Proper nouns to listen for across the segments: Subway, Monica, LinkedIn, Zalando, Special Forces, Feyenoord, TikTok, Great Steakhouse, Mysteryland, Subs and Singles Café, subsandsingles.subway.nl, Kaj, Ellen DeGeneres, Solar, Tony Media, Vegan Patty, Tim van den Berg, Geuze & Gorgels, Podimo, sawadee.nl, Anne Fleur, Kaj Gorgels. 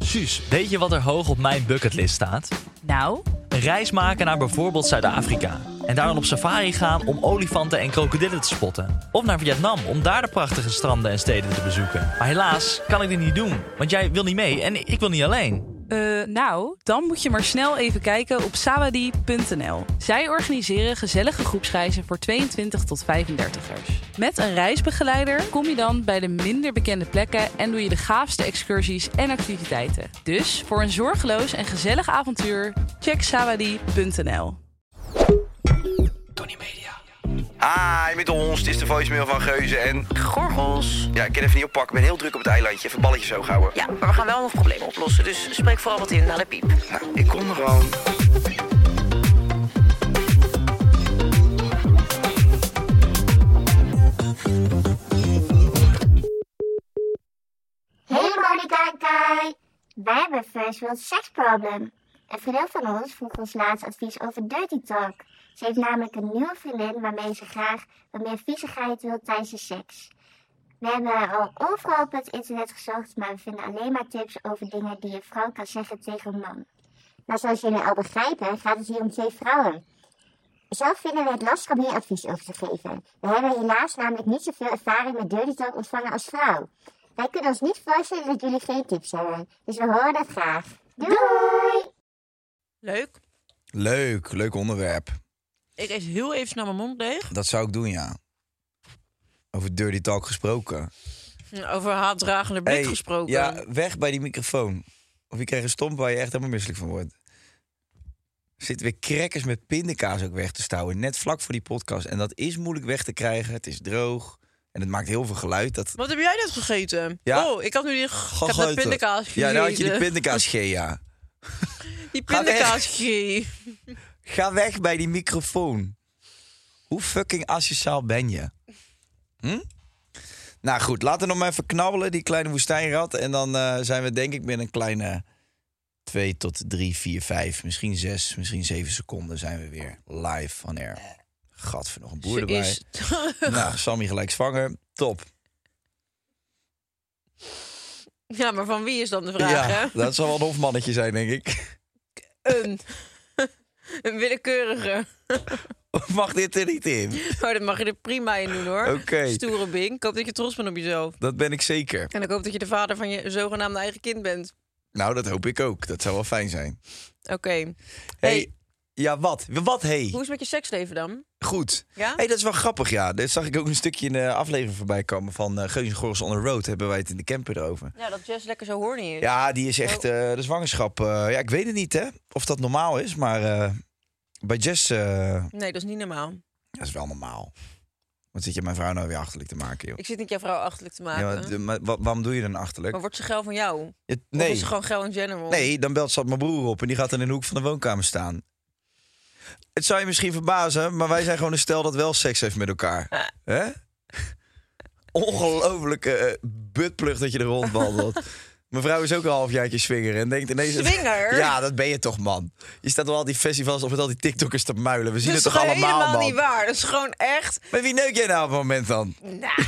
Suus, weet je wat er hoog op mijn bucketlist staat? Nou? Een reis maken naar bijvoorbeeld Zuid-Afrika. En daar dan op safari gaan om olifanten en krokodillen te spotten. Of naar Vietnam om daar de prachtige stranden en steden te bezoeken. Maar helaas kan ik dit niet doen, want jij wil niet mee en ik wil niet alleen. Nou, dan moet je maar snel even kijken op sawadee.nl. Zij organiseren gezellige groepsreizen voor 22 tot 35ers. Met een reisbegeleider kom je dan bij de minder bekende plekken en doe je de gaafste excursies en activiteiten. Dus voor een zorgeloos en gezellig avontuur, check sawadee.nl. Tony Media. Hi, met ons. Dit is de voicemail van Geuze en Gorgels. Ja, ik kan even niet oppakken. Ik ben heel druk op het eilandje. Even balletjes hoog houden. Ja, maar we gaan wel nog problemen oplossen. Dus spreek vooral wat in naar de piep. Nou, ik kom er al. Hey Monica en Kaj. Wij hebben een first world sex problem. Een vriendin van ons vroeg ons laatst advies over dirty talk. Ze heeft namelijk een nieuwe vriendin waarmee ze graag wat meer viezigheid wil tijdens de seks. We hebben al overal op het internet gezocht, maar we vinden alleen maar tips over dingen die een vrouw kan zeggen tegen een man. Maar zoals jullie al begrijpen, gaat het hier om twee vrouwen. Zelf vinden we het lastig om hier advies over te geven. We hebben helaas namelijk niet zoveel ervaring met dirty talk ontvangen als vrouw. Wij kunnen ons niet voorstellen dat jullie geen tips hebben, dus we horen dat graag. Doei! Leuk. Leuk onderwerp. Ik eet heel even naar mijn mond leeg. Dat zou ik doen, ja. Over dirty talk gesproken. Over haatdragende blik gesproken. Ja, weg bij die microfoon. Of je krijgt een stomp waar je echt helemaal misselijk van wordt. Er zitten weer crackers met pindakaas ook weg te stouwen. Net vlak voor die podcast. En dat is moeilijk weg te krijgen. Het is droog. En het maakt heel veel geluid. Dat... Wat heb jij net gegeten? Ja? Oh, ik had nu die pindakaas gegeten. Ja, nou had je die pindakaas ja. Die pindakaas Ga weg bij die microfoon. Hoe fucking asociaal ben je? Nou goed, laten we nog maar even knabbelen, die kleine woestijnrat. En dan zijn we denk ik binnen een kleine 2 tot 3, 4, 5, misschien 6, misschien 7 seconden... zijn we weer live on air. Gadver, nog een boer erbij. Nou, Sammy gelijk zwanger. Top. Ja, maar van wie is dan de vraag, hè? Dat zal wel een hofmannetje zijn, denk ik. Een willekeurige. Mag dit er niet in? Oh, dat mag je er prima in doen, hoor. Okay. Stoere bing. Ik hoop dat je trots bent op jezelf. Dat ben ik zeker. En ik hoop dat je de vader van je zogenaamde eigen kind bent. Nou, dat hoop ik ook. Dat zou wel fijn zijn. Oké. Hey. Ja, wat? Hoe is het met je seksleven dan? Goed. Ja? Hey, dat is wel grappig, ja. Dat zag ik ook een stukje in de aflevering voorbij komen van Geuze en Gorgels on the Road. Hebben wij het in de camper erover. Ja, dat Jess lekker zo horny is. Ja, die is echt de zwangerschap. Ja, ik weet het niet, hè. Of dat normaal is, maar bij Jess... Nee, dat is niet normaal. Dat is wel normaal. Wat zit je mijn vrouw nou weer achterlijk te maken, joh? Ik zit niet jouw vrouw achterlijk te maken. Ja, maar waarom doe je dan achterlijk? Maar wordt ze geil van jou? Ja, nee. Of is ze gewoon geil in general? Nee, dan belt ze mijn broer op en die gaat dan in de hoek van de woonkamer staan. Het zou je misschien verbazen, maar wij zijn gewoon een stel dat wel seks heeft met elkaar. Hè? Ongelofelijke buttplug dat je er rondwandelt. Mijn vrouw is ook een halfjaartje swinger en denkt ineens... Swinger? Ja, dat ben je toch, man. Je staat wel al die festivals of met al die TikTokkers te muilen. We zien het toch allemaal, man. Dat is helemaal niet waar. Dat is gewoon echt... Maar wie neuk jij nou op het moment dan? Nou,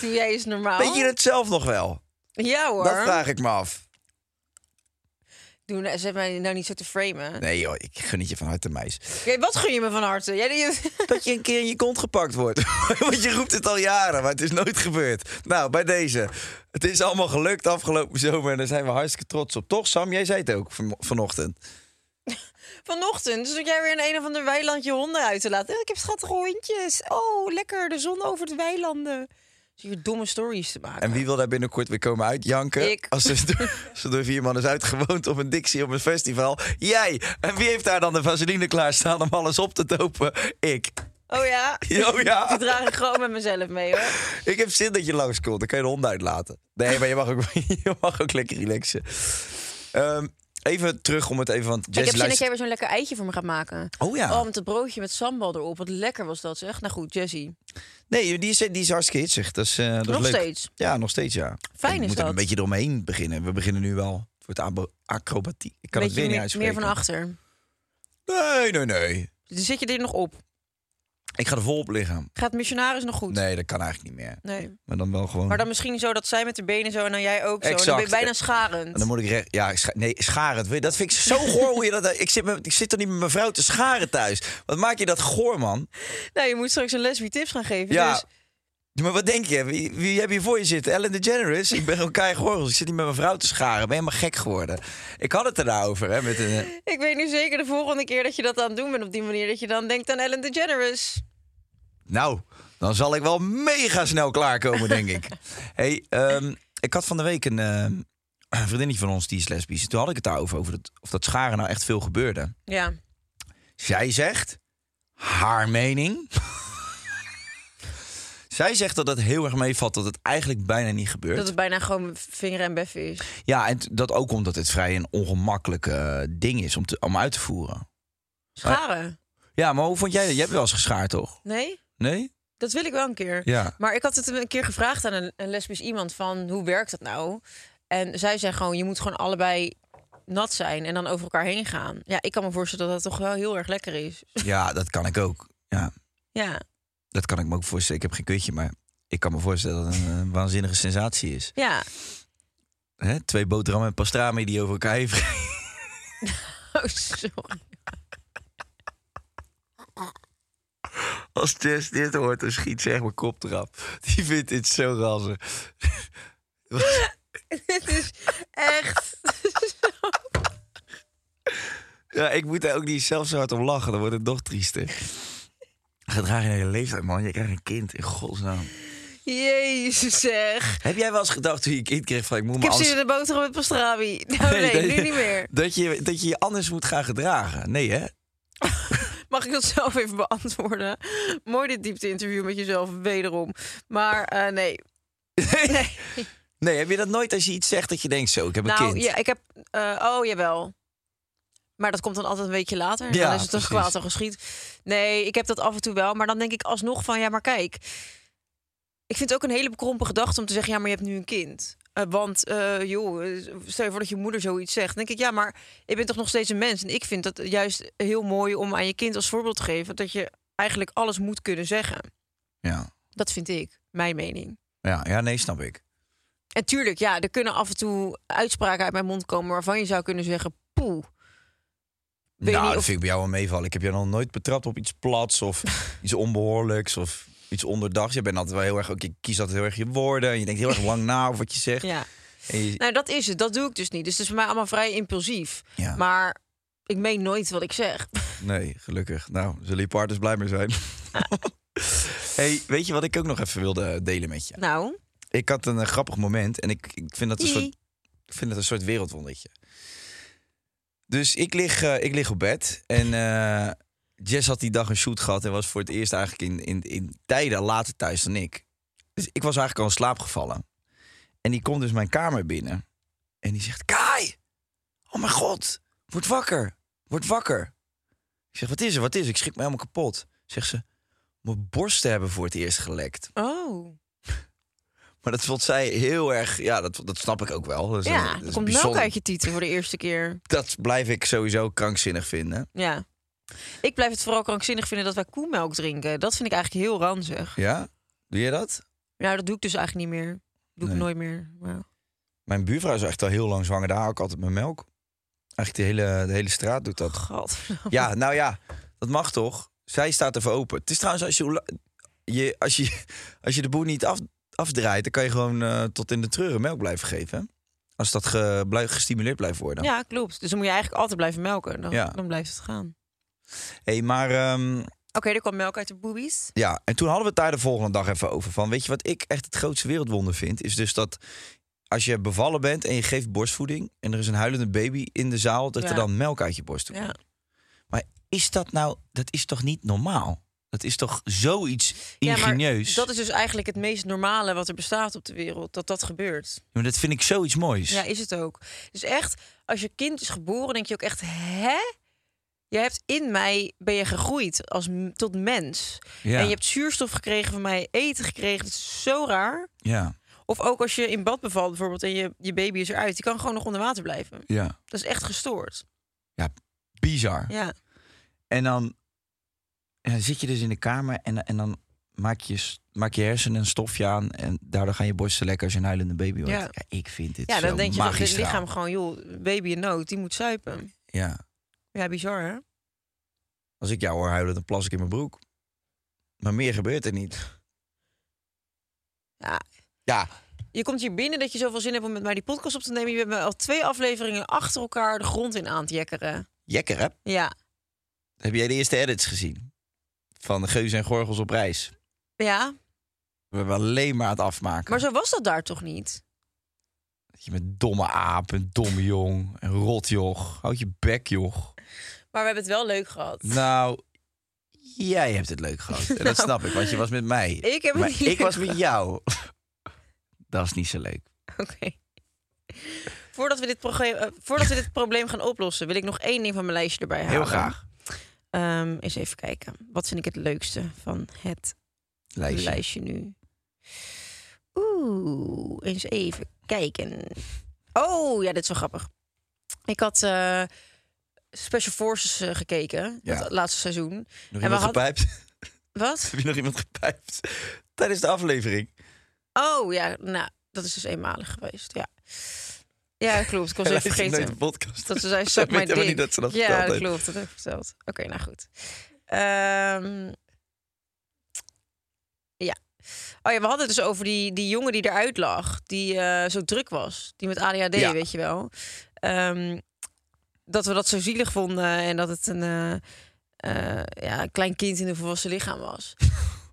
doe jij eens normaal. Weet je het zelf nog wel? Ja, hoor. Dat vraag ik me af. Zet mij nou niet zo te framen. Nee joh, ik gun het je van harte, meis. Wat gun je me van harte? Dat je een keer in je kont gepakt wordt. Want je roept het al jaren, maar het is nooit gebeurd. Nou, bij deze. Het is allemaal gelukt afgelopen zomer en daar zijn we hartstikke trots op. Toch, Sam? Jij zei het ook vanochtend. Vanochtend? Dus dat jij weer in een of ander weilandje honden uit te laten. Ik heb schattige hondjes. Oh, lekker, de zon over de weilanden. Je domme stories te maken. En wie wil daar binnenkort weer komen uitjanken? Ik. Als ze door 4 man is uitgewoond op een dixie op een festival. Jij. En wie heeft daar dan de vaseline klaarstaan om alles op te dopen? Ik. Oh ja? Oh ja. Die draag ik gewoon met mezelf mee, hoor. Ik heb zin dat je langskomt. Dan kan je de hond uitlaten. Nee, maar je mag ook lekker relaxen. Even terug om het even... Want Jess, ik heb zin dat jij weer zo'n lekker eitje voor me gaat maken. Oh ja. Oh, met het broodje met sambal erop. Wat lekker was dat, zeg. Nou goed, Jessie. Nee, die is hartstikke hitsig. Dat is nog leuk. Steeds? Ja, nog steeds, ja. Fijn is dat. We moeten er een beetje eromheen beginnen. We beginnen nu wel voor het acrobatie. Ik kan het weer niet uitspreken. Meer van achter. Nee. Dus zit je er nog op? Ik ga er vol op liggen. Gaat missionaris nog goed? Nee, dat kan eigenlijk niet meer. Nee. Maar dan wel gewoon... Maar dan misschien zo dat zij met de benen zo en dan jij ook zo. Exact. En dan ben je bijna scharend. En dan moet ik scharend. Dat vind ik zo goor hoe je dat... Ik zit er niet met mijn vrouw te scharen thuis. Wat maak je dat goor, man? Nou, je moet straks een lesbie tips gaan geven. Ja. Dus... Maar wat denk je? Wie heb je voor je zitten? Ellen DeGeneres? Ik ben gewoon Kaj Gorgels. Ik zit niet met mijn vrouw te scharen. Ben helemaal gek geworden. Ik had het er nou over. Hè, met een... Ik weet nu zeker de volgende keer dat je dat aan het doen bent op die manier. Dat je dan denkt aan Ellen DeGeneres. Nou, dan zal ik wel mega snel klaarkomen, denk ik. Hey, ik had van de week een vriendinnetje van ons die is lesbisch. Toen had ik het daarover. Of dat scharen nou echt veel gebeurde. Ja. Zij zegt, haar mening... Zij zegt dat het heel erg meevalt, dat het eigenlijk bijna niet gebeurt. Dat het bijna gewoon vinger en beffen is. Ja, en dat ook omdat het vrij een ongemakkelijk ding is om uit te voeren. Scharen? Ja, maar hoe vond jij dat? Je hebt wel eens geschaard, toch? Nee? Dat wil ik wel een keer. Ja. Maar ik had het een keer gevraagd aan een lesbisch iemand van, hoe werkt dat nou? En zij zei gewoon, je moet gewoon allebei nat zijn en dan over elkaar heen gaan. Ja, ik kan me voorstellen dat dat toch wel heel erg lekker is. Ja, dat kan ik ook. Ja. Dat kan ik me ook voorstellen. Ik heb geen kutje, maar ik kan me voorstellen dat het een waanzinnige sensatie is. Ja. Hè? 2 boterhammen en pastrami die over elkaar heen. Oh, sorry. Als Jess dit hoort, dan schiet ze echt mijn kop eraf. Die vindt dit zo rassig. Dit is echt zo... Ja, ik moet daar ook niet zelf zo hard om lachen. Dan wordt het nog triester. Gedraag je naar je leeftijd, man. Je krijgt een kind, in godsnaam. Jezus, zeg. Heb jij wel eens gedacht toen je een kind kreeg van... Ik heb zin in de boterham met pastrami. Nou, nee, niet meer. Dat je je anders moet gaan gedragen. Nee, hè? Mag ik dat zelf even beantwoorden? Mooi dit diepte-interview met jezelf, wederom. Maar nee. Nee, heb je dat nooit als je iets zegt dat je denkt zo, ik heb een kind? Ja, ik heb... oh, jawel. Maar dat komt dan altijd een weekje later. En ja, dan is het toch kwaad al geschied. Nee, ik heb dat af en toe wel. Maar dan denk ik alsnog van, ja, maar kijk. Ik vind het ook een hele bekrompen gedachte om te zeggen... ja, maar je hebt nu een kind. Want stel je voor dat je moeder zoiets zegt. Dan denk ik, ja, maar ik ben toch nog steeds een mens. En ik vind dat juist heel mooi om aan je kind als voorbeeld te geven... dat je eigenlijk alles moet kunnen zeggen. Ja. Dat vind ik, mijn mening. Ja, nee, snap ik. En tuurlijk, ja, er kunnen af en toe uitspraken uit mijn mond komen... waarvan je zou kunnen zeggen, poeh. Dat vind ik bij jou wel meevallen. Ik heb jou nog nooit betrapt op iets plats of iets onbehoorlijks of iets onderdags. Je bent altijd wel heel erg, je kiest altijd heel erg je woorden. En je denkt heel erg lang na over wat je zegt. Ja. Nou, dat is het. Dat doe ik dus niet. Dus het is voor mij allemaal vrij impulsief. Ja. Maar ik meen nooit wat ik zeg. Nee, gelukkig. Nou, zullen je partners blij mee zijn. Hey, weet je wat ik ook nog even wilde delen met je? Nou? Ik had een grappig moment en ik vind dat een soort wereldwondertje. Dus ik lig op bed en Jess had die dag een shoot gehad... en was voor het eerst eigenlijk in tijden later thuis dan ik. Dus ik was eigenlijk al in slaap gevallen. En die komt dus mijn kamer binnen. En die zegt, Kaj, oh mijn god, word wakker. Ik zeg, wat is er? Ik schrik me helemaal kapot. Zegt ze, mijn borsten hebben voor het eerst gelekt. Oh. Maar dat vond zij heel erg... Ja, dat snap ik ook wel. Dat komt melk uit je tieten voor de eerste keer. Dat blijf ik sowieso krankzinnig vinden. Ja. Ik blijf het vooral krankzinnig vinden dat wij koemelk drinken. Dat vind ik eigenlijk heel ranzig. Ja? Doe je dat? Nou, dat doe ik dus eigenlijk niet meer. Doe ik nooit meer. Wow. Mijn buurvrouw is echt al heel lang zwanger. Daar haal ik altijd mijn melk. Eigenlijk de hele straat doet dat. God. Ja, nou ja. Dat mag toch? Zij staat ervoor open. Het is trouwens, als je de boer niet afdraait, dan kan je gewoon tot in de treuren melk blijven geven. Hè? Als dat gestimuleerd blijft worden. Ja, klopt. Dus dan moet je eigenlijk altijd blijven melken. Dan blijft het gaan. Hey, maar... Oké, er kwam melk uit de boobies. Ja, en toen hadden we het daar de volgende dag even over. Van, weet je wat ik echt het grootste wereldwonder vind? Is dus dat als je bevallen bent en je geeft borstvoeding... en er is een huilende baby in de zaal... dat er dan melk uit je borst komt. Ja. Maar is dat nou... Dat is toch niet normaal? Dat is toch zoiets ingenieus. Ja, dat is dus eigenlijk het meest normale wat er bestaat op de wereld. Dat gebeurt. Maar dat vind ik zoiets moois. Ja, is het ook. Dus echt, als je kind is geboren, denk je ook echt, hè? Je hebt in mij, ben je gegroeid tot mens. Ja. En je hebt zuurstof gekregen van mij, eten gekregen. Dat is zo raar. Ja. Of ook als je in bad bevalt bijvoorbeeld en je baby is eruit. Die kan gewoon nog onder water blijven. Ja. Dat is echt gestoord. Ja, bizar. Ja. En dan... En dan zit je dus in de kamer en dan maak je hersenen een stofje aan... en daardoor gaan je borsten lekker als je een huilende baby wordt. Ja. Ja, ik vind dit zo magistraal. Ja, dan denk je dat het lichaam gewoon... joh, baby in nood, die moet zuipen. Ja. Ja, bizar, hè? Als ik jou hoor huilen, dan plas ik in mijn broek. Maar meer gebeurt er niet. Ja. Ja. Je komt hier binnen dat je zoveel zin hebt om met mij die podcast op te nemen. Je hebt me al 2 afleveringen achter elkaar de grond in aan het jekkeren. Jekkeren? Ja. Heb jij de eerste edits gezien? Van de Geuze en Gorgels op reis. Ja. We hebben alleen maar het afmaken. Maar zo was dat daar toch niet? Dat je met domme aap, een domme jong, een rotjoch. Houd je bek, joch. Maar we hebben het wel leuk gehad. Nou, jij hebt het leuk gehad. En dat snap ik, want je was met mij. Ik was met jou. Dat is niet zo leuk. Oké. Voordat we dit probleem gaan oplossen... wil ik nog 1 ding van mijn lijstje erbij halen. Heel graag. Eens even kijken. Wat vind ik het leukste van het lijstje nu? Oeh, eens even kijken. Oh, ja, dit is wel grappig. Ik had Special Forces gekeken, het laatste seizoen. Nog iemand gepijpt? Wat? Heb je nog iemand gepijpt? Tijdens de aflevering. Oh, ja, nou, dat is dus eenmalig geweest, ja. Ja, klopt. Ik was even vergeten. De podcast. Dat ze zei, suck my dick. Niet dat ze dat verteld heeft. Ja, klopt. Dat heb ik verteld. Oké, nou goed. Ja. Oh ja, we hadden het dus over die jongen die eruit lag. Die zo druk was. Die met ADHD, weet je wel. Dat we dat zo zielig vonden. En dat het een klein kind in een volwassen lichaam was.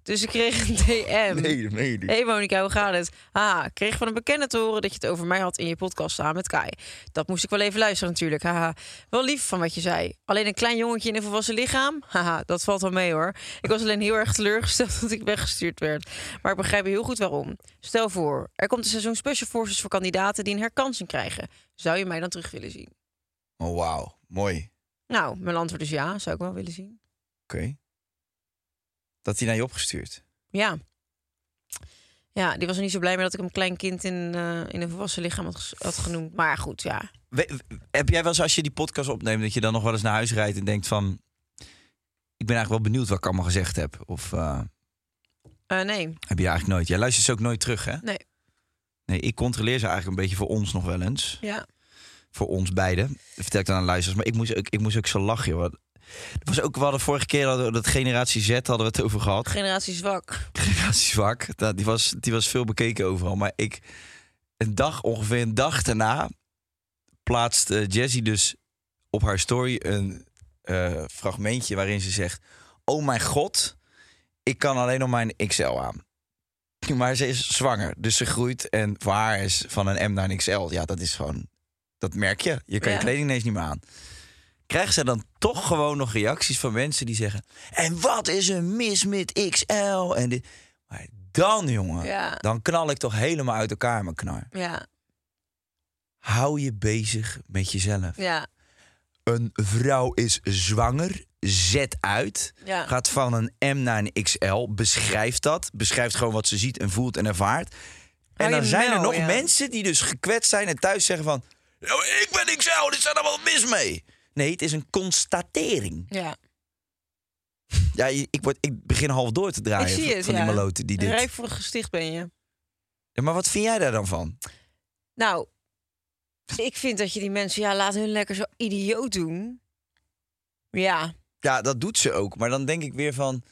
Dus ik kreeg een DM. Nee. Hey Monica, hoe gaat het? Ik kreeg van een bekende te horen dat je het over mij had in je podcast samen met Kaj. Dat moest ik wel even luisteren natuurlijk. Haha. Wel lief van wat je zei. Alleen een klein jongetje in een volwassen lichaam? Haha, dat valt wel mee hoor. Ik was alleen heel erg teleurgesteld dat ik weggestuurd werd. Maar ik begrijp heel goed waarom. Stel voor, er komt een seizoen Special Forces voor kandidaten die een herkansing krijgen. Zou je mij dan terug willen zien? Oh wauw, mooi. Nou, mijn antwoord is ja, zou ik wel willen zien. Oké. Dat hij naar je opgestuurd? Ja. Ja, die was er niet zo blij mee dat ik hem klein kind in een volwassen lichaam had genoemd. Maar goed, ja. Heb jij wel eens, als je die podcast opneemt, dat je dan nog wel eens naar huis rijdt en denkt van... Ik ben eigenlijk wel benieuwd wat ik allemaal gezegd heb. Of nee. Heb je eigenlijk nooit. Jij luistert ze ook nooit terug, hè? Nee. Nee, ik controleer ze eigenlijk een beetje voor ons nog wel eens. Ja. Voor ons beiden. Dat vertel ik dan aan de luisteraars. Maar ik moest ook zo lachen, joh. Dat was ook, we hadden vorige keer dat generatie Z hadden we het over gehad. Generatie zwak. Nou, die was veel bekeken overal. Maar ongeveer een dag daarna plaatst Jessie dus op haar story een fragmentje waarin ze zegt: oh mijn god, ik kan alleen nog mijn XL aan. Maar ze is zwanger, dus ze groeit en voor haar is van een M naar een XL. Ja, dat is gewoon, dat merk je. Je kan je kleding ineens niet meer aan. Krijgen ze dan toch gewoon nog reacties van mensen die zeggen... en wat is er mis met XL? En dit. Maar dan, jongen, dan knal ik toch helemaal uit elkaar mijn knar. Ja. Hou je bezig met jezelf. Ja. Een vrouw is zwanger, zet uit. Ja. Gaat van een M naar een XL, beschrijft dat. Beschrijft gewoon wat ze ziet en voelt en ervaart. En dan zijn er nog mensen die dus gekwetst zijn en thuis zeggen van... ik ben XL, dit staat er wel mis mee. Nee, het is een constatering. Ja. Ja, ik begin half door te draaien van die maloten die dit... Rijp voor een gesticht ben je. Ja, maar wat vind jij daar dan van? Nou, ik vind dat je die mensen... Ja, laat hun lekker zo idioot doen. Ja. Ja, dat doet ze ook. Maar dan denk ik weer van...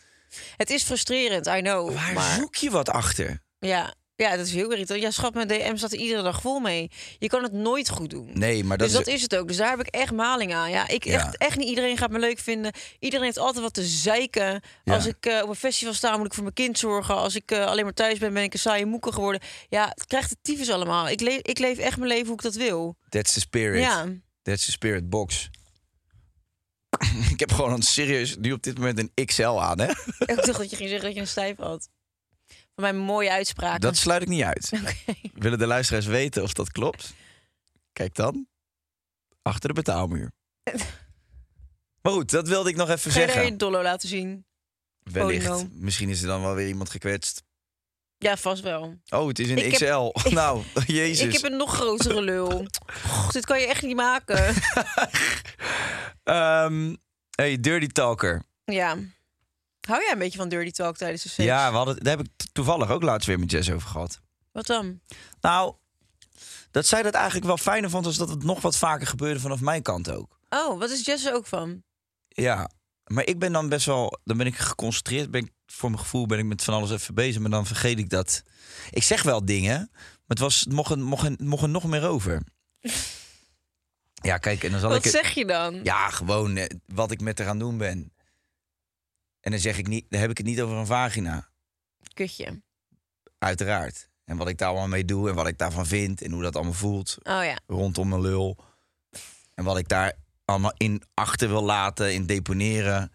Het is frustrerend, I know. Maar zoek je wat achter? Ja. Ja, dat is heel irritant. Ja, schat, mijn DM staat er iedere dag vol mee. Je kan het nooit goed doen. Nee, maar dat dus dat is het ook. Dus daar heb ik echt maling aan. Ja, echt niet iedereen gaat me leuk vinden. Iedereen heeft altijd wat te zeiken. Ja. Als ik op een festival sta, moet ik voor mijn kind zorgen. Als ik alleen maar thuis ben, ben ik een saaie moeke geworden. Ja, het krijgt de tyfus allemaal. Ik leef echt mijn leven hoe ik dat wil. That's the spirit. Ja. That's the spirit box. Ik heb gewoon een serieus, nu op dit moment een XL aan, hè? Ik dacht dat je ging zeggen dat je een stijf had. Van mijn mooie uitspraak. Dat sluit ik niet uit. Okay. Willen de luisteraars weten of dat klopt? Kijk dan. Achter de betaalmuur. Maar goed, dat wilde ik nog even zeggen. Ga je je dollo laten zien? Wellicht. Podimo. Misschien is er dan wel weer iemand gekwetst. Ja, vast wel. Oh, het is een XL. Nou, jezus. Ik heb een nog grotere lul. Oh, dit kan je echt niet maken. Hey, Dirty Talker. Ja. Hou jij een beetje van Dirty Talk tijdens de seks? Ja, daar heb ik toevallig ook laatst weer met Jess over gehad. Wat dan? Nou, dat zij dat eigenlijk wel fijner vond, als dat het nog wat vaker gebeurde vanaf mijn kant ook. Oh, wat is Jess er ook van? Ja, maar ik ben dan best wel... Dan ben ik geconcentreerd, voor mijn gevoel ben ik met van alles even bezig, maar dan vergeet ik dat. Ik zeg wel dingen, maar het mocht er nog meer over. Ja, kijk, en dan zal Wat zeg je dan? Ja, gewoon wat ik met haar aan doen ben. En dan zeg ik niet, dan heb ik het niet over een vagina. Kutje. Uiteraard. En wat ik daar allemaal mee doe en wat ik daarvan vind en hoe dat allemaal voelt. Oh ja. Rondom mijn lul. En wat ik daar allemaal in achter wil laten, in deponeren.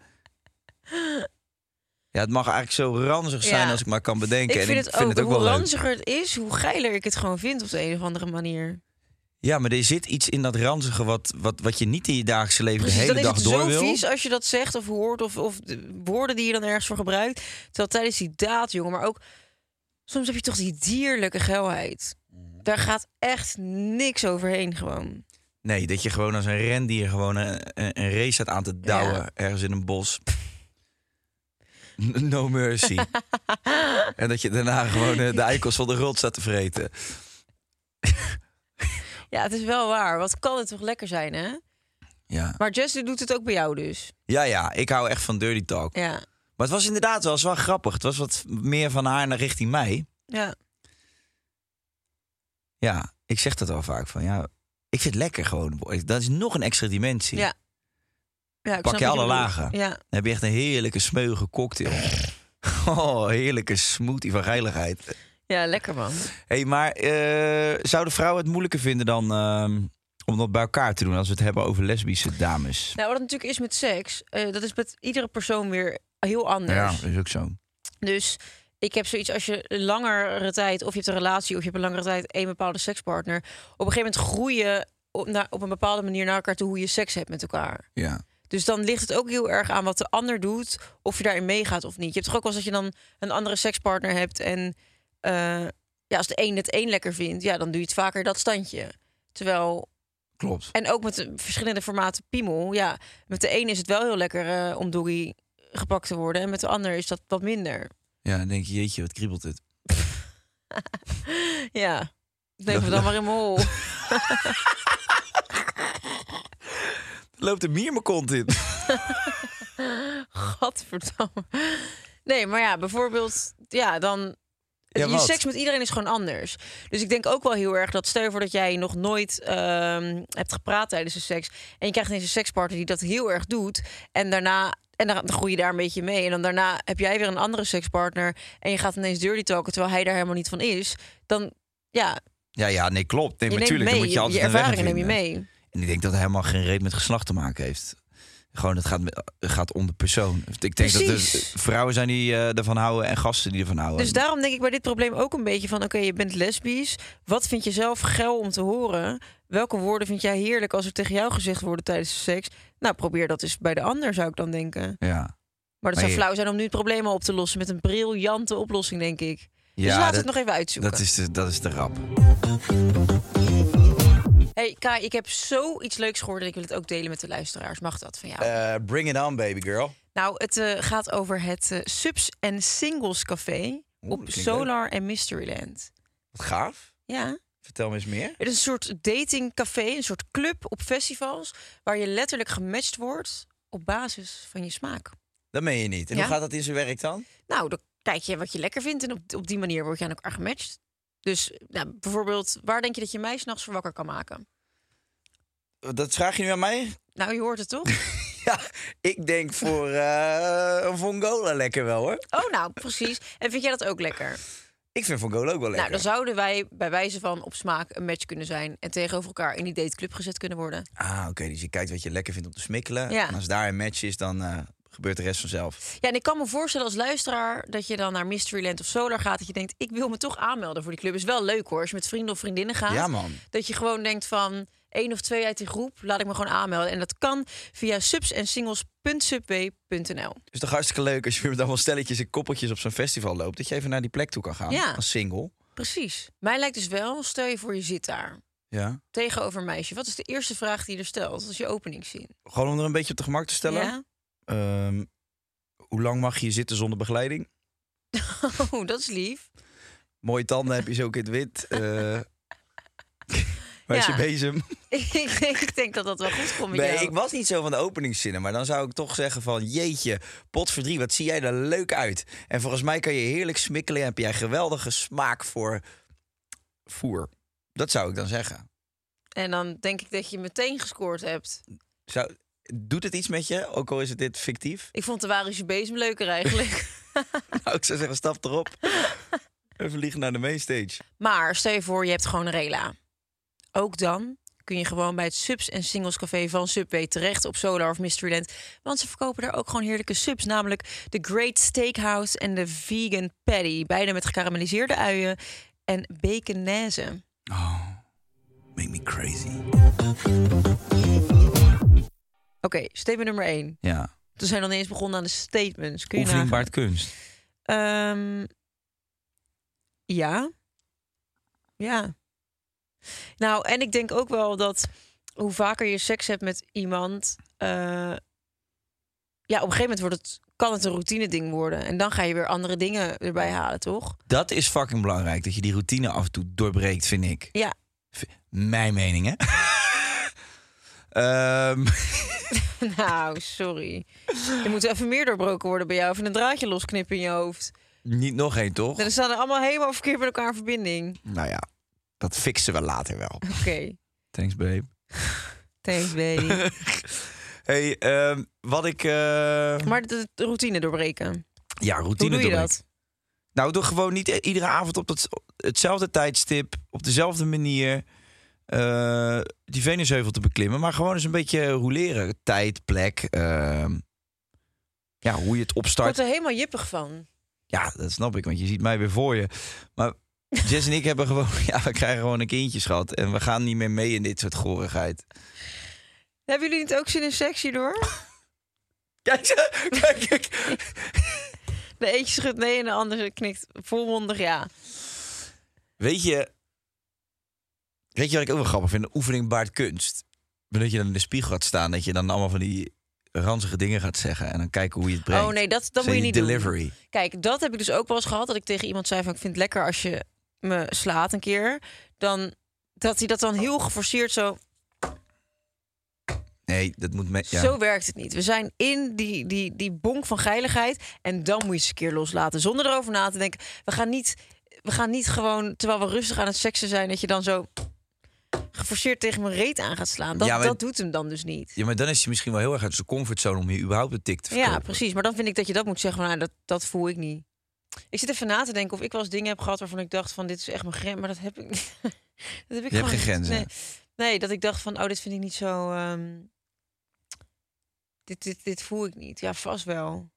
Ja, het mag eigenlijk zo ranzig zijn als ik maar kan bedenken. Ik vind het ook wel leuk. Hoe ranziger het is, hoe geiler ik het gewoon vind op de een of andere manier. Ja, maar er zit iets in dat ranzige wat je niet in je dagelijkse leven de hele dag door wil. Het is zo vies als je dat zegt of hoort of de woorden die je dan ergens voor gebruikt. Terwijl tijdens die daad, jongen, maar ook soms heb je toch die dierlijke geilheid. Daar gaat echt niks overheen gewoon. Nee, dat je gewoon als een rendier gewoon een race staat aan te douwen ergens in een bos. No mercy. En dat je daarna gewoon de eikels van de rot staat te vreten. Ja, het is wel waar. Wat kan het toch lekker zijn, hè? Ja. Maar Jess doet het ook bij jou dus. Ja, ik hou echt van dirty talk. Ja. Maar het was inderdaad wel grappig. Het was wat meer van haar naar richting mij. Ja. Ja, ik zeg dat al vaak. Van, ja, ik vind het lekker gewoon. Dat is nog een extra dimensie. Ja. Ja, ik pak je alle lagen. Ja. Dan heb je echt een heerlijke smeuige cocktail. Oh, heerlijke smoothie van geiligheid. Ja, lekker man. Hey, maar zouden vrouwen het moeilijker vinden dan om dat bij elkaar te doen als we het hebben over lesbische dames? Nou, wat het natuurlijk is met seks, dat is met iedere persoon weer heel anders. Ja, dat is ook zo. Dus ik heb zoiets als je langere tijd, of je hebt een relatie, of je hebt een langere tijd één bepaalde sekspartner. Op een gegeven moment groeien op een bepaalde manier naar elkaar toe hoe je seks hebt met elkaar. Ja. Dus dan ligt het ook heel erg aan wat de ander doet, of je daarin meegaat of niet. Je hebt toch ook wel eens dat je dan een andere sekspartner hebt en... als de een het een lekker vindt, ja, dan doe je het vaker dat standje. Terwijl... Klopt. En ook met de verschillende formaten piemel. Ja, met de een is het wel heel lekker om doggy gepakt te worden. En met de ander is dat wat minder. Ja, dan denk je, jeetje, wat kriebelt het. Ja, nemen we dan maar in mijn hol. Loopt een mier mijn kont in. Godverdamme. Nee, maar ja, bijvoorbeeld... Ja, dan... Ja, je seks met iedereen is gewoon anders. Dus ik denk ook wel heel erg dat... Stel je voor dat jij nog nooit hebt gepraat tijdens de seks... en je krijgt ineens een sekspartner die dat heel erg doet... en dan groei je daar een beetje mee... en dan daarna heb jij weer een andere sekspartner... en je gaat ineens dirty talken terwijl hij daar helemaal niet van is... dan, ja... Ja, nee, klopt. Nee, natuurlijk. Dan moet je altijd je ervaringen neem je mee. En ik denk dat hij helemaal geen reet met geslacht te maken heeft... Gewoon, het gaat om de persoon. Ik denk dat er vrouwen zijn die ervan houden en gasten die ervan houden. Dus daarom denk ik bij dit probleem ook een beetje van... Oké, je bent lesbisch. Wat vind je zelf geil om te horen? Welke woorden vind jij heerlijk als er tegen jou gezegd worden tijdens de seks? Nou, probeer dat eens bij de ander, zou ik dan denken. Ja. Maar zou flauw zijn om nu het probleem al op te lossen... met een briljante oplossing, denk ik. Ja, dus laat het nog even uitzoeken. Dat is de rap. Hey Kai, ik heb zoiets leuks gehoord en ik wil het ook delen met de luisteraars. Mag dat van jou? Bring it on, baby girl. Nou, het gaat over het Subs and Singles Café op Solar en Mysteryland. Wat gaaf. Ja. Vertel me eens meer. Het is een soort datingcafé, een soort club op festivals... waar je letterlijk gematcht wordt op basis van je smaak. Dat meen je niet. En hoe gaat dat in zijn werk dan? Nou, dan kijk je wat je lekker vindt en op die manier word je aan elkaar gematcht. Dus nou, bijvoorbeeld, waar denk je dat je mij 's nachts voor wakker kan maken? Dat vraag je nu aan mij? Nou, je hoort het toch? Ja, ik denk voor een vongola lekker wel, hoor. Oh, nou, precies. En vind jij dat ook lekker? Ik vind Van Gogh ook wel lekker. Nou, dan zouden wij bij wijze van op smaak een match kunnen zijn... en tegenover elkaar in die dateclub gezet kunnen worden. Ah, oké. Dus je kijkt wat je lekker vindt om te smikkelen. Ja. En als daar een match is, dan gebeurt de rest vanzelf. Ja, en ik kan me voorstellen als luisteraar... dat je dan naar Mysteryland of Solar gaat... dat je denkt, ik wil me toch aanmelden voor die club. Is wel leuk, hoor. Als je met vrienden of vriendinnen gaat... Ja, man. Dat je gewoon denkt van... 1 of 2 uit die groep, laat ik me gewoon aanmelden. En dat kan via subsandsingles.subway.nl. Dus toch hartstikke leuk als je weer met allemaal stelletjes en koppeltjes op zo'n festival loopt... dat je even naar die plek toe kan gaan, ja, als single. Precies. Mij lijkt dus wel, stel je voor je zit daar... Ja. Tegenover een meisje. Wat is de eerste vraag die je er stelt als je openingszin? Gewoon om er een beetje op de gemak te stellen. Ja. Hoe lang mag je zitten zonder begeleiding? Oh, dat is lief. Mooie tanden heb je zo ook in het wit. Met je bezem. Ik denk dat dat wel goed komt. Nee, ik was niet zo van de openingszinnen. Maar dan zou ik toch zeggen van... Jeetje, potverdrie, wat zie jij er leuk uit. En volgens mij kan je heerlijk smikkelen... en heb jij geweldige smaak voor voer. Dat zou ik dan zeggen. En dan denk ik dat je meteen gescoord hebt. Doet het iets met je? Ook al is het dit fictief. Ik vond de waar is je bezem leuker eigenlijk. Nou, ik zou zeggen, stap erop. Even vliegen naar de mainstage. Maar stel je voor, je hebt gewoon een rela. Ook dan kun je gewoon bij het Subs and Singles Café van Subway terecht op Solar of Mysteryland. Want ze verkopen daar ook gewoon heerlijke subs. Namelijk de Great Steakhouse en de Vegan Patty. Beide met gekarameliseerde uien en baconaise. Oh, make me crazy. Oké, statement nummer 1. Ja. We zijn nog niet eens begonnen aan de statements. Onvriendbaard kunst. Ja. Ja. Nou, en ik denk ook wel dat hoe vaker je seks hebt met iemand... op een gegeven moment kan het een routine ding worden. En dan ga je weer andere dingen erbij halen, toch? Dat is fucking belangrijk, dat je die routine af en toe doorbreekt, vind ik. Ja. Mijn mening, hè? Nou, sorry. Er moet even meer doorbroken worden bij jou. Even een draadje losknippen in je hoofd. Niet nog één, toch? Dan staan er allemaal helemaal verkeerd met elkaar in verbinding. Nou ja. Dat fixen we later wel. Oké. Thanks, babe. Thanks, babe. Hey, wat ik... Maar de routine doorbreken. Ja, routine doorbreken. Hoe doe je dat? Nou, doe gewoon niet iedere avond op hetzelfde tijdstip... op dezelfde manier die Venusheuvel te beklimmen... maar gewoon eens een beetje rouleren. Tijd, plek, hoe je het opstart. Ik word er helemaal jippig van. Ja, dat snap ik, want je ziet mij weer voor je. Maar... Jess en ik hebben gewoon... Ja, we krijgen gewoon een kindje, schat. En we gaan niet meer mee in dit soort gorigheid. Hebben jullie niet ook zin in seks hierdoor? Kijk. De eentje schudt nee en de andere knikt volmondig ja. Weet je wat ik ook wel grappig vind? Een oefening baart kunst. Dat je dan in de spiegel gaat staan. Dat je dan allemaal van die... ranzige dingen gaat zeggen en dan kijken hoe je het brengt. Oh nee, dat moet je niet delivery doen. Kijk, dat heb ik dus ook wel eens gehad. Dat ik tegen iemand zei van, ik vind het lekker als je me slaat een keer. Dan dat hij dat dan heel geforceerd zo... Nee, dat moet... Zo werkt het niet. We zijn in die bonk van geiligheid. En dan moet je het een keer loslaten. Zonder erover na te denken. We gaan niet gewoon, terwijl we rustig aan het seksen zijn... dat je dan zo... geforceerd tegen mijn reet aan gaat slaan. Dat doet hem dan dus niet. Ja, maar dan is je misschien wel heel erg uit zijn comfortzone... om je überhaupt een tik te verkopen. Ja, precies. Maar dan vind ik dat je dat moet zeggen. Nou, dat voel ik niet. Ik zit even na te denken of ik wel eens dingen heb gehad... waarvan ik dacht van, dit is echt mijn grens. Maar dat heb ik niet. Je hebt geen grenzen. Nee, dat ik dacht van, dit vind ik niet zo... Dit voel ik niet. Ja, vast wel.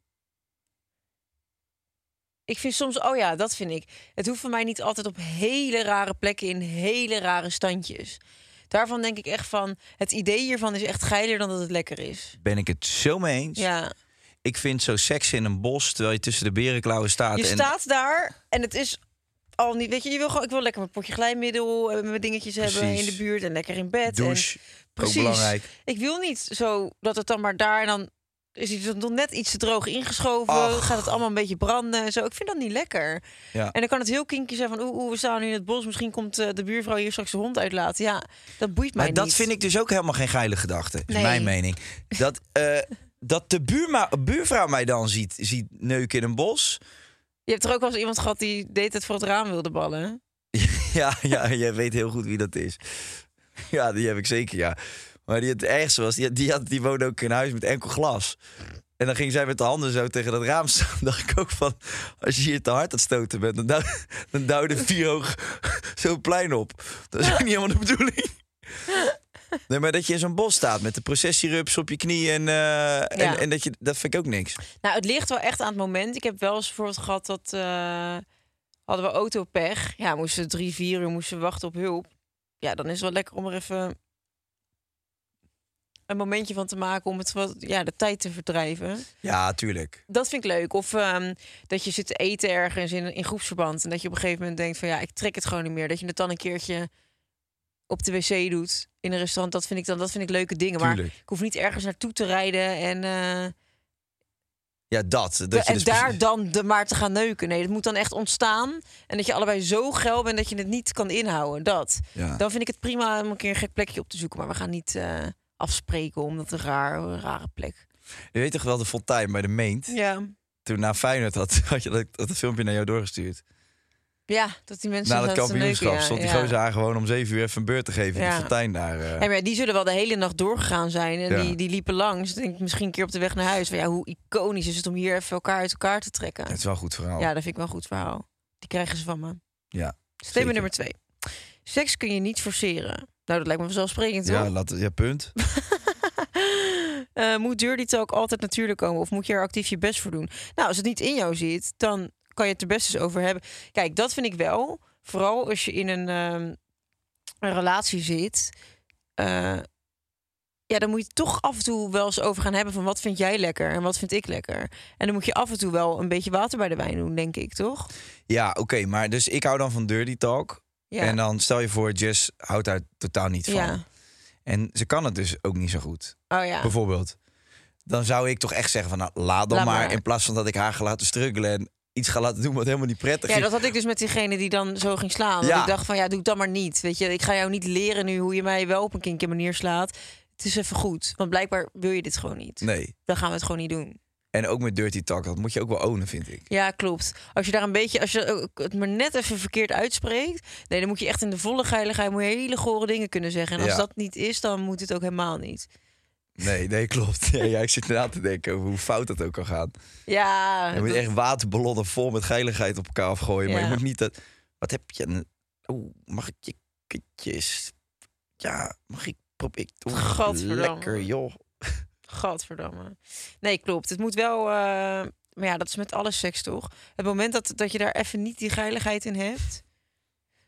Ik vind soms, dat vind ik. Het hoeft voor mij niet altijd op hele rare plekken in hele rare standjes. Daarvan denk ik echt van, het idee hiervan is echt geiler dan dat het lekker is. Ben ik het zo mee eens? Ja. Ik vind zo seks in een bos, terwijl je tussen de berenklauwen staat. Je staat daar en het is al niet, weet je, ik wil lekker mijn potje glijmiddel, mijn dingetjes hebben in de buurt en lekker in bed. Douche, precies. Ook belangrijk. Ik wil niet zo dat het dan maar daar en dan... is het nog net iets te droog ingeschoven. Ach. Gaat het allemaal een beetje branden en zo. Ik vind dat niet lekker. Ja. En dan kan het heel kinky zijn van... we staan nu in het bos. Misschien komt de buurvrouw hier straks de hond uitlaten. Ja, dat boeit mij niet. Maar dat vind ik dus ook helemaal geen geile gedachte. Is mijn mening. Dat de buurvrouw mij dan ziet neuken in een bos. Je hebt er ook wel eens iemand gehad... die deed het voor het raam wilde ballen. Ja, jij weet heel goed wie dat is. Ja, die heb ik zeker, ja. Maar die het ergste was, die woonde ook in een huis met enkel glas. En dan ging zij met de handen zo tegen dat raam staan. Dan dacht ik ook van, als je hier te hard aan het stoten bent... dan duwde vier hoog zo'n plein op. Dat is ook niet helemaal de bedoeling. Nee, maar dat je in zo'n bos staat met de processierups op je knieën... en dat vind ik ook niks. Nou, het ligt wel echt aan het moment. Ik heb wel eens bijvoorbeeld gehad dat... hadden we autopech. Ja, moesten we 3-4 uur wachten op hulp. Ja, dan is het wel lekker om er even... een momentje van te maken om het de tijd te verdrijven. Ja, tuurlijk. Dat vind ik leuk. Of dat je zit te eten ergens in groepsverband... en dat je op een gegeven moment denkt van ja, ik trek het gewoon niet meer. Dat je het dan een keertje op de wc doet in een restaurant. Dat vind ik leuke dingen. Tuurlijk. Maar ik hoef niet ergens naartoe te rijden en... maar te gaan neuken. Nee, dat moet dan echt ontstaan. En dat je allebei zo geil bent dat je het niet kan inhouden. Dan vind ik het prima om een keer een gek plekje op te zoeken. Maar we gaan niet... afspreken omdat een rare plek. Je weet toch wel de fontein bij de Meent? Ja. Toen na Feyenoord had je dat filmpje naar jou doorgestuurd. Ja, dat die mensen... Na het kampioenschap stond die gozer aan gewoon om 7 uur even een beurt te geven. Ja. Die fontein daar. Maar die zullen wel de hele nacht doorgegaan zijn. En die liepen langs. Denk ik, misschien een keer op de weg naar huis. Maar ja, hoe iconisch is het om hier even elkaar uit elkaar te trekken? Het is wel een goed verhaal. Ja, dat vind ik wel een goed verhaal. Die krijgen ze van me. Ja. Thema nummer 2. Seks kun je niet forceren. Nou, dat lijkt me vanzelfsprekend, hoor. Ja, punt. Moet dirty talk altijd natuurlijk komen? Of moet je er actief je best voor doen? Nou, als het niet in jou zit, dan kan je het er best eens over hebben. Kijk, dat vind ik wel. Vooral als je in een relatie zit... dan moet je toch af en toe wel eens over gaan hebben... van wat vind jij lekker en wat vind ik lekker. En dan moet je af en toe wel een beetje water bij de wijn doen, denk ik, toch? Ja, oké, maar dus ik hou dan van dirty talk... Ja. En dan stel je voor, Jess houdt daar totaal niet van. Ja. En ze kan het dus ook niet zo goed. Oh ja. Bijvoorbeeld. Dan zou ik toch echt zeggen van, nou, laat maar. In plaats van dat ik haar ga laten struggelen en iets ga laten doen wat helemaal niet prettig is. Ja, dat had ik dus met diegene die dan zo ging slaan. Ja. Ik dacht van, doe ik dat maar niet. Weet je, ik ga jou niet leren nu hoe je mij wel op een kinky manier slaat. Het is even goed. Want blijkbaar wil je dit gewoon niet. Nee. Dan gaan we het gewoon niet doen. En ook met dirty talk, dat moet je ook wel ownen, vind ik. Ja, klopt. Als je daar een beetje, als je het maar net even verkeerd uitspreekt... Nee, dan moet je echt in de volle geiligheid... moet je hele gore dingen kunnen zeggen. En als dat niet is, dan moet het ook helemaal niet. Nee, klopt. Ja, ik zit na te denken over hoe fout dat ook kan gaan. Ja. Je moet echt waterballonnen vol met geiligheid op elkaar afgooien. Ja. Maar je moet niet dat... Wat heb je? Mag ik je kutjes? Ja, mag ik proberen? Lekker, joh. Godverdamme. Nee, klopt. Het moet wel... maar ja, dat is met alle seks, toch? Het moment dat je daar even niet die geiligheid in hebt...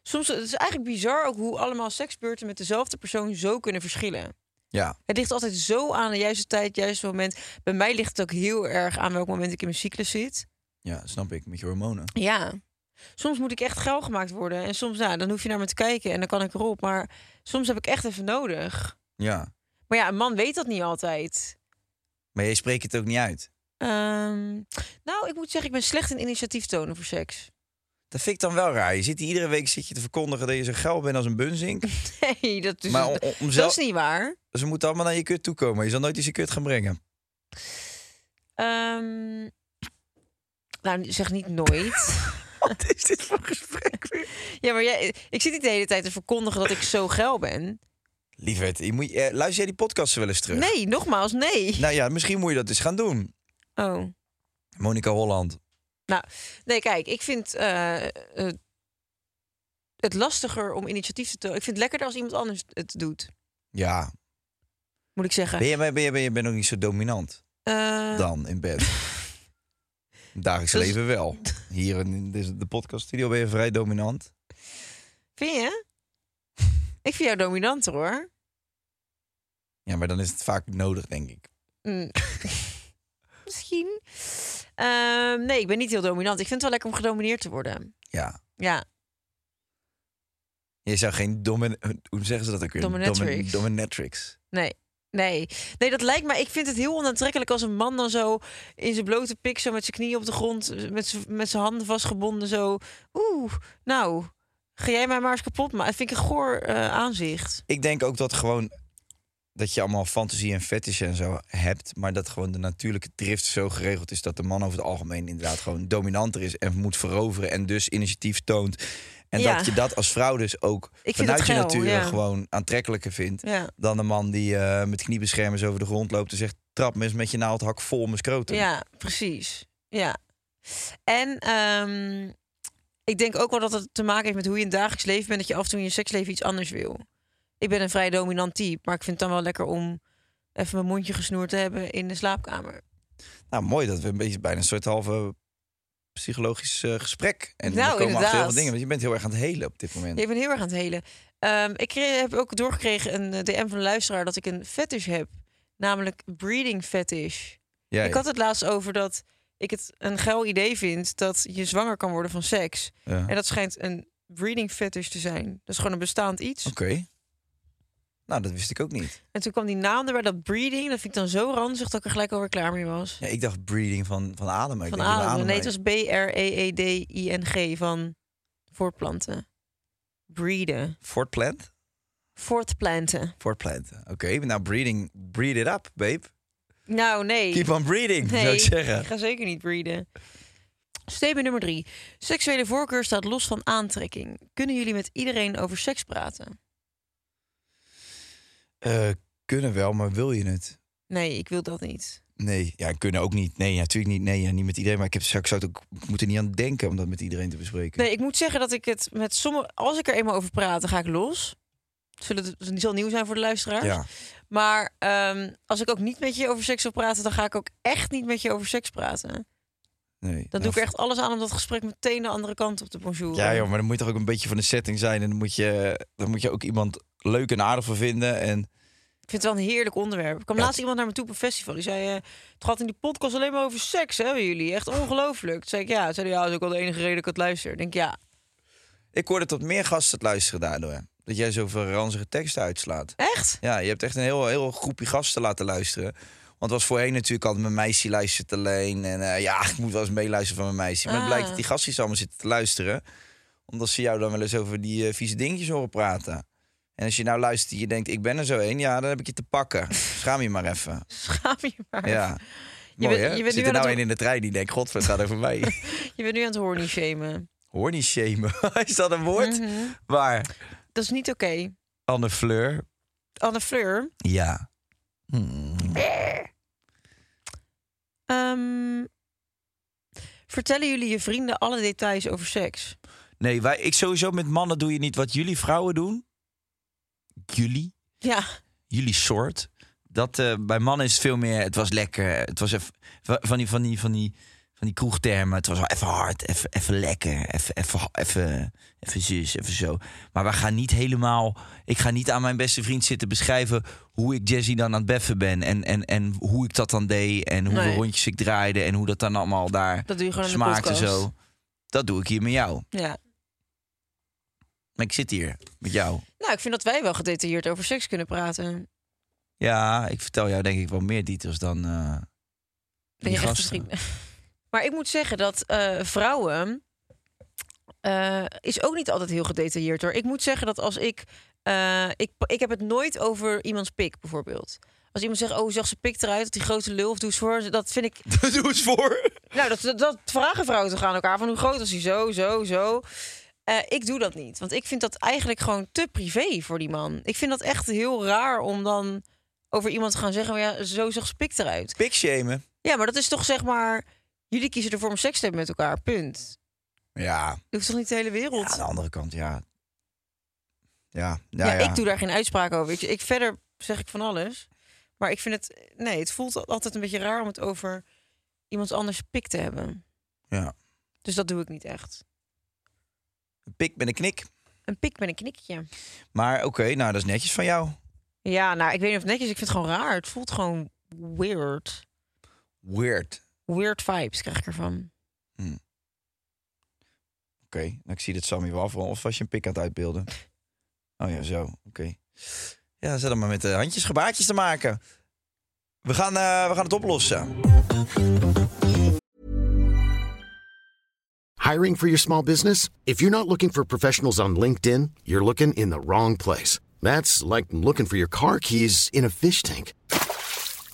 Soms het is eigenlijk bizar ook hoe allemaal seksbeurten... met dezelfde persoon zo kunnen verschillen. Ja. Het ligt altijd zo aan de juiste tijd, het juiste moment. Bij mij ligt het ook heel erg aan welk moment ik in mijn cyclus zit. Ja, snap ik. Met je hormonen. Ja. Soms moet ik echt geil gemaakt worden. En soms, dan hoef je naar me te kijken en dan kan ik erop. Maar soms heb ik echt even nodig. Ja. Maar ja, een man weet dat niet altijd. Maar jij spreekt het ook niet uit? Ik moet zeggen, ik ben slecht in initiatief tonen voor seks. Dat vind ik dan wel raar. Je zit hier, iedere week te verkondigen dat je zo geil bent als een bunzing. Nee, dat is niet waar. Ze moeten allemaal naar je kut toekomen. Je zal nooit eens je kut gaan brengen. Zeg niet nooit. Wat is dit voor gesprek weer? Ja, maar ik zit niet de hele tijd te verkondigen dat ik zo geil ben. Lieverd, luister jij die podcasten wel eens terug? Nee, nogmaals, nee. Nou ja, misschien moet je dat eens gaan doen. Oh. Monica Holland. Nou, nee, kijk, ik vind het lastiger om initiatief te tonen. Ik vind het lekkerder als iemand anders het doet. Ja. Moet ik zeggen. Ben je ook niet zo dominant dan in bed? Dagelijks leven wel. Hier in de podcaststudio ben je vrij dominant. Vind je? Ik vind jou dominanter, hoor. Ja, maar dan is het vaak nodig, denk ik. Misschien. Nee, ik ben niet heel dominant. Ik vind het wel lekker om gedomineerd te worden. Ja. Ja. Je zou geen hoe zeggen ze dat ook weer? Dominatrix. Dominatrix. Nee, dat lijkt me... Ik vind het heel onaantrekkelijk als een man dan zo... in zijn blote pik, zo met zijn knieën op de grond... met zijn handen vastgebonden, zo... Ga jij mij maar eens kapot maken? Dat vind ik een goor aanzicht. Ik denk ook dat gewoon... dat je allemaal fantasie en fetishen en zo hebt... maar dat gewoon de natuurlijke drift zo geregeld is... dat de man over het algemeen inderdaad gewoon dominanter is... en moet veroveren en dus initiatief toont... En dat je dat als vrouw dus ook vanuit je natuur gewoon aantrekkelijker vindt... dan een man die met kniebeschermers over de grond loopt... en zegt, trap me eens met je naaldhak vol mijn scrotum. Ja, precies. Ja. En ik denk ook wel dat het te maken heeft met hoe je in het dagelijks leven bent... dat je af en toe in je seksleven iets anders wil. Ik ben een vrij dominant type, maar ik vind het dan wel lekker om... even mijn mondje gesnoerd te hebben in de slaapkamer. Nou, mooi dat we een beetje bijna een soort halve... psychologisch gesprek. En nou, er komen inderdaad heel veel dingen. Want je bent heel erg aan het helen op dit moment. Ik ben heel erg aan het helen. Ik heb ook doorgekregen een DM van een luisteraar... dat ik een fetish heb. Namelijk breeding fetish. Ja, ik had het laatst over dat ik het een geil idee vind... dat je zwanger kan worden van seks. Ja. En dat schijnt een breeding fetish te zijn. Dat is gewoon een bestaand iets. Oké. Nou, dat wist ik ook niet. En toen kwam die naam erbij, dat breeding. Dat vind ik dan zo ranzig dat ik er gelijk alweer klaar mee was. Ja, ik dacht breeding van adem. Van adem. Nee, het was B-R-E-E-D-I-N-G van voortplanten. Breeden. Voortplant? Voortplanten. Voortplanten. Oké, nou breeding, breed it up, babe. Nou, nee. Keep on breeding, nee, zou ik zeggen. Ik ga zeker niet breeden. Statement nummer 3. Seksuele voorkeur staat los van aantrekking. Kunnen jullie met iedereen over seks praten? Kunnen wel, maar wil je het? Nee, ik wil dat niet. Nee, ja, kunnen ook niet. Nee, natuurlijk niet. Nee, ja, niet met iedereen. Maar ik zou het ook moeten niet aan denken om dat met iedereen te bespreken. Nee, ik moet zeggen dat ik het met sommige... Als ik er eenmaal over praat, dan ga ik los. Het zal nieuw zijn voor de luisteraars. Ja. Maar als ik ook niet met je over seks wil praten... dan ga ik ook echt niet met je over seks praten. Nee, dan doe ik er echt alles aan om dat gesprek meteen de andere kant op te bonjouren. Ja, joh, maar dan moet je toch ook een beetje van de setting zijn. En dan moet je ook iemand leuk en aardig voor vinden. En... Ik vind het wel een heerlijk onderwerp. Er kwam laatst iemand naar me toe op een festival. Die zei, het gaat in die podcast alleen maar over seks, hè, jullie? Echt ongelooflijk. Toen zei ik, dat is ook wel de enige reden dat ik het luister. Ik denk, ik hoorde tot meer gasten het luisteren daardoor. Dat jij zoveel ranzige teksten uitslaat. Echt? Ja, je hebt echt een heel groepje gasten laten luisteren. Want het was voorheen natuurlijk altijd mijn meisje luistert alleen. En ik moet wel eens meeluisteren van mijn meisje. Maar het blijkt dat die gastjes allemaal zitten te luisteren. Omdat ze jou dan wel eens over die vieze dingetjes horen praten. En als je nou luistert en je denkt, ik ben er zo één. Ja, dan heb ik je te pakken. Schaam je maar even. Schaam je maar even. Mooi, hè? Zit er nou één in de trein die denkt, godver, het gaat over mij. Je bent nu aan het horny shamen. Horny shamen? Is dat een woord? Mm-hmm. Waar? Dat is niet oké. Anne Fleur. Anne Fleur? Ja. Vertellen jullie je vrienden alle details over seks? Nee, ik sowieso met mannen doe je niet wat jullie vrouwen doen. Jullie? Ja. Jullie soort. Dat bij mannen is het veel meer. Het was lekker. Het was even van die kroegtermen. Het was wel even hard, even lekker, even zus, even zo. Maar we gaan niet helemaal... Ik ga niet aan mijn beste vriend zitten beschrijven... hoe ik Jazzy dan aan het beffen ben. En hoe ik dat dan deed. En hoeveel rondjes ik draaide. En hoe dat dan allemaal daar smaakte zo. Dat doe ik hier met jou. Ja. Maar ik zit hier met jou. Nou, ik vind dat wij wel gedetailleerd over seks kunnen praten. Ja, ik vertel jou denk ik wel meer details dan... ben je echt vrienden? Maar ik moet zeggen dat vrouwen... is ook niet altijd heel gedetailleerd, hoor. Ik moet zeggen dat als ik... Ik heb het nooit over iemands pik, bijvoorbeeld. Als iemand zegt, hoe zag ze pik eruit? Dat die grote lul, of doe eens voor. Dat vind ik... Doe eens voor? Nou, dat vragen vrouwen toch aan elkaar. Van hoe groot is hij? Zo. Ik doe dat niet. Want ik vind dat eigenlijk gewoon te privé voor die man. Ik vind dat echt heel raar om dan over iemand te gaan zeggen... Maar ja, zo zag ze pik eruit. Pikshamen. Ja, maar dat is toch zeg maar... Jullie kiezen ervoor om seks te hebben met elkaar, punt. Ja. Je hoeft toch niet de hele wereld? Ja, aan de andere kant, ja. Ik doe daar geen uitspraak over. Verder zeg ik van alles. Maar ik vind het... Nee, het voelt altijd een beetje raar om het over iemand anders pik te hebben. Ja. Dus dat doe ik niet echt. Een pik met een knik. Een pik met een knikje. Maar oké, nou, dat is netjes van jou. Ja, nou, ik weet niet of het netjes is. Ik vind het gewoon raar. Het voelt gewoon weird. Weird vibes krijg ik ervan. Oké, nou, ik zie dat Sammy wel afval. Of was je een pik aan het uitbeelden? Oh ja, zo. Oké. Ja, dan zet hem maar met de handjes gebaartjes te maken. We gaan het oplossen. Hiring for your small business? If you're not looking for professionals on LinkedIn, you're looking in the wrong place. That's like looking for your car keys in a fish tank.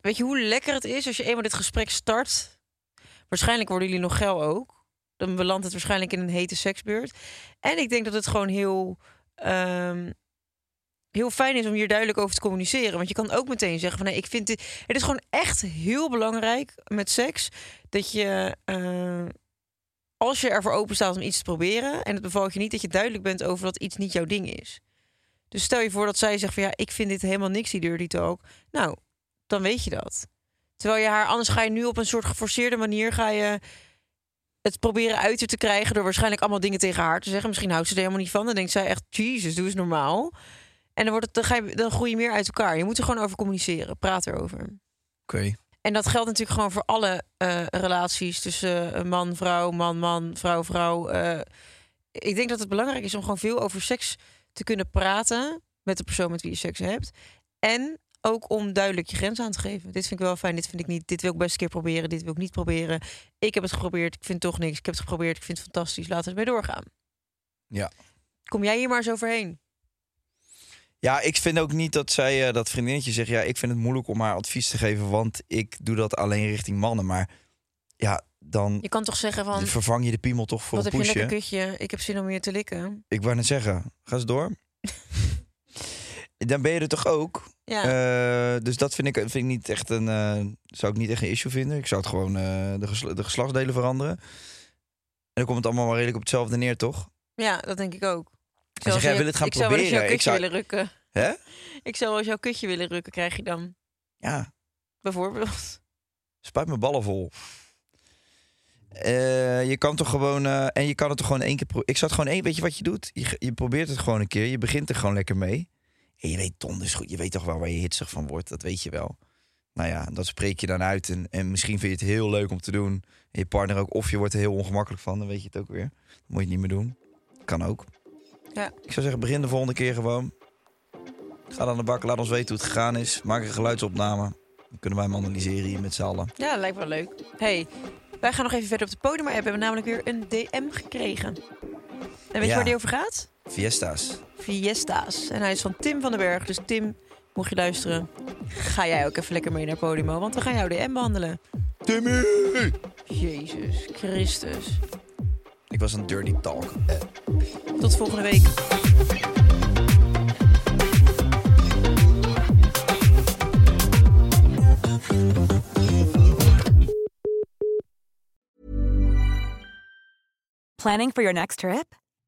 Weet je hoe lekker het is als je eenmaal dit gesprek start? Waarschijnlijk worden jullie nog geil ook. Dan belandt het waarschijnlijk in een hete seksbeurt. En ik denk dat het gewoon heel fijn is om hier duidelijk over te communiceren. Want je kan ook meteen zeggen van nee, ik vind dit... Het is gewoon echt heel belangrijk met seks dat je... Als je ervoor open staat om iets te proberen en het bevalt je niet, dat je duidelijk bent over dat iets niet jouw ding is. Dus stel je voor dat zij zegt van ja, ik vind dit helemaal niks, die dirty talk. Nou, dan weet je dat. Terwijl je haar, anders ga je nu op een soort geforceerde manier ga je het proberen uit haar te krijgen door waarschijnlijk allemaal dingen tegen haar te zeggen. Misschien houdt ze er helemaal niet van. Dan denkt zij echt, Jezus, doe eens normaal. En dan groei je meer uit elkaar. Je moet er gewoon over communiceren. Praat erover. Oké. En dat geldt natuurlijk gewoon voor alle relaties tussen man, vrouw, man, vrouw, vrouw. Ik denk dat het belangrijk is om gewoon veel over seks te kunnen praten met de persoon met wie je seks hebt. En ook om duidelijk je grens aan te geven. Dit vind ik wel fijn, dit vind ik niet. Dit wil ik best een keer proberen, dit wil ik niet proberen. Ik heb het geprobeerd, ik vind toch niks. Ik heb het geprobeerd, ik vind het fantastisch. Laten we het mee doorgaan. Ja. Kom jij hier maar eens overheen? Ja, ik vind ook niet dat zij, dat vriendinnetje zegt... ja, ik vind het moeilijk om haar advies te geven... want ik doe dat alleen richting mannen. Maar ja, dan... Je kan toch zeggen van... vervang je de piemel toch voor een poesje. Wat heb je lekker kutje? Ik heb zin om je te likken. Ik wou net zeggen, ga eens door. Dan ben je er toch ook? Ja. Dus dat vind ik niet echt een... zou ik niet echt een issue vinden. Ik zou het gewoon de geslachtsdelen veranderen. En dan komt het allemaal wel redelijk op hetzelfde neer, toch? Ja, dat denk ik ook. Zeg, jij wil het gaan proberen. Zou wel eens jouw kutje willen rukken. Hè? Ik zou wel eens jouw kutje willen rukken, krijg je dan. Ja. Bijvoorbeeld. Spuit mijn ballen vol. Je kan toch gewoon... en je kan het toch gewoon één keer... Ik zou het gewoon één... Weet je wat je doet? Je probeert het gewoon een keer. Je begint er gewoon lekker mee. En je weet, Ton, is goed. Je weet toch wel waar je hitsig van wordt. Dat weet je wel. Nou ja, dat spreek je dan uit. En misschien vind je het heel leuk om te doen. En je partner ook. Of je wordt er heel ongemakkelijk van. Dan weet je het ook weer. Dat moet je niet meer doen. Kan ook. Ja. Ik zou zeggen, begin de volgende keer gewoon. Ga dan de bak, laat ons weten hoe het gegaan is. Maak een geluidsopname. Dan kunnen wij hem analyseren hier met z'n allen. Ja, dat lijkt wel leuk. Hey, wij gaan nog even verder op de Podimo app. We hebben namelijk weer een DM gekregen. En weet je waar die over gaat? Fiesta's. En hij is van Tim van den Berg. Dus Tim, mocht je luisteren, ga jij ook even lekker mee naar Podimo. Want we gaan jouw DM behandelen. Timmy! Jezus Christus. Ik was een dirty talk. Tot volgende week. Planning for your next trip?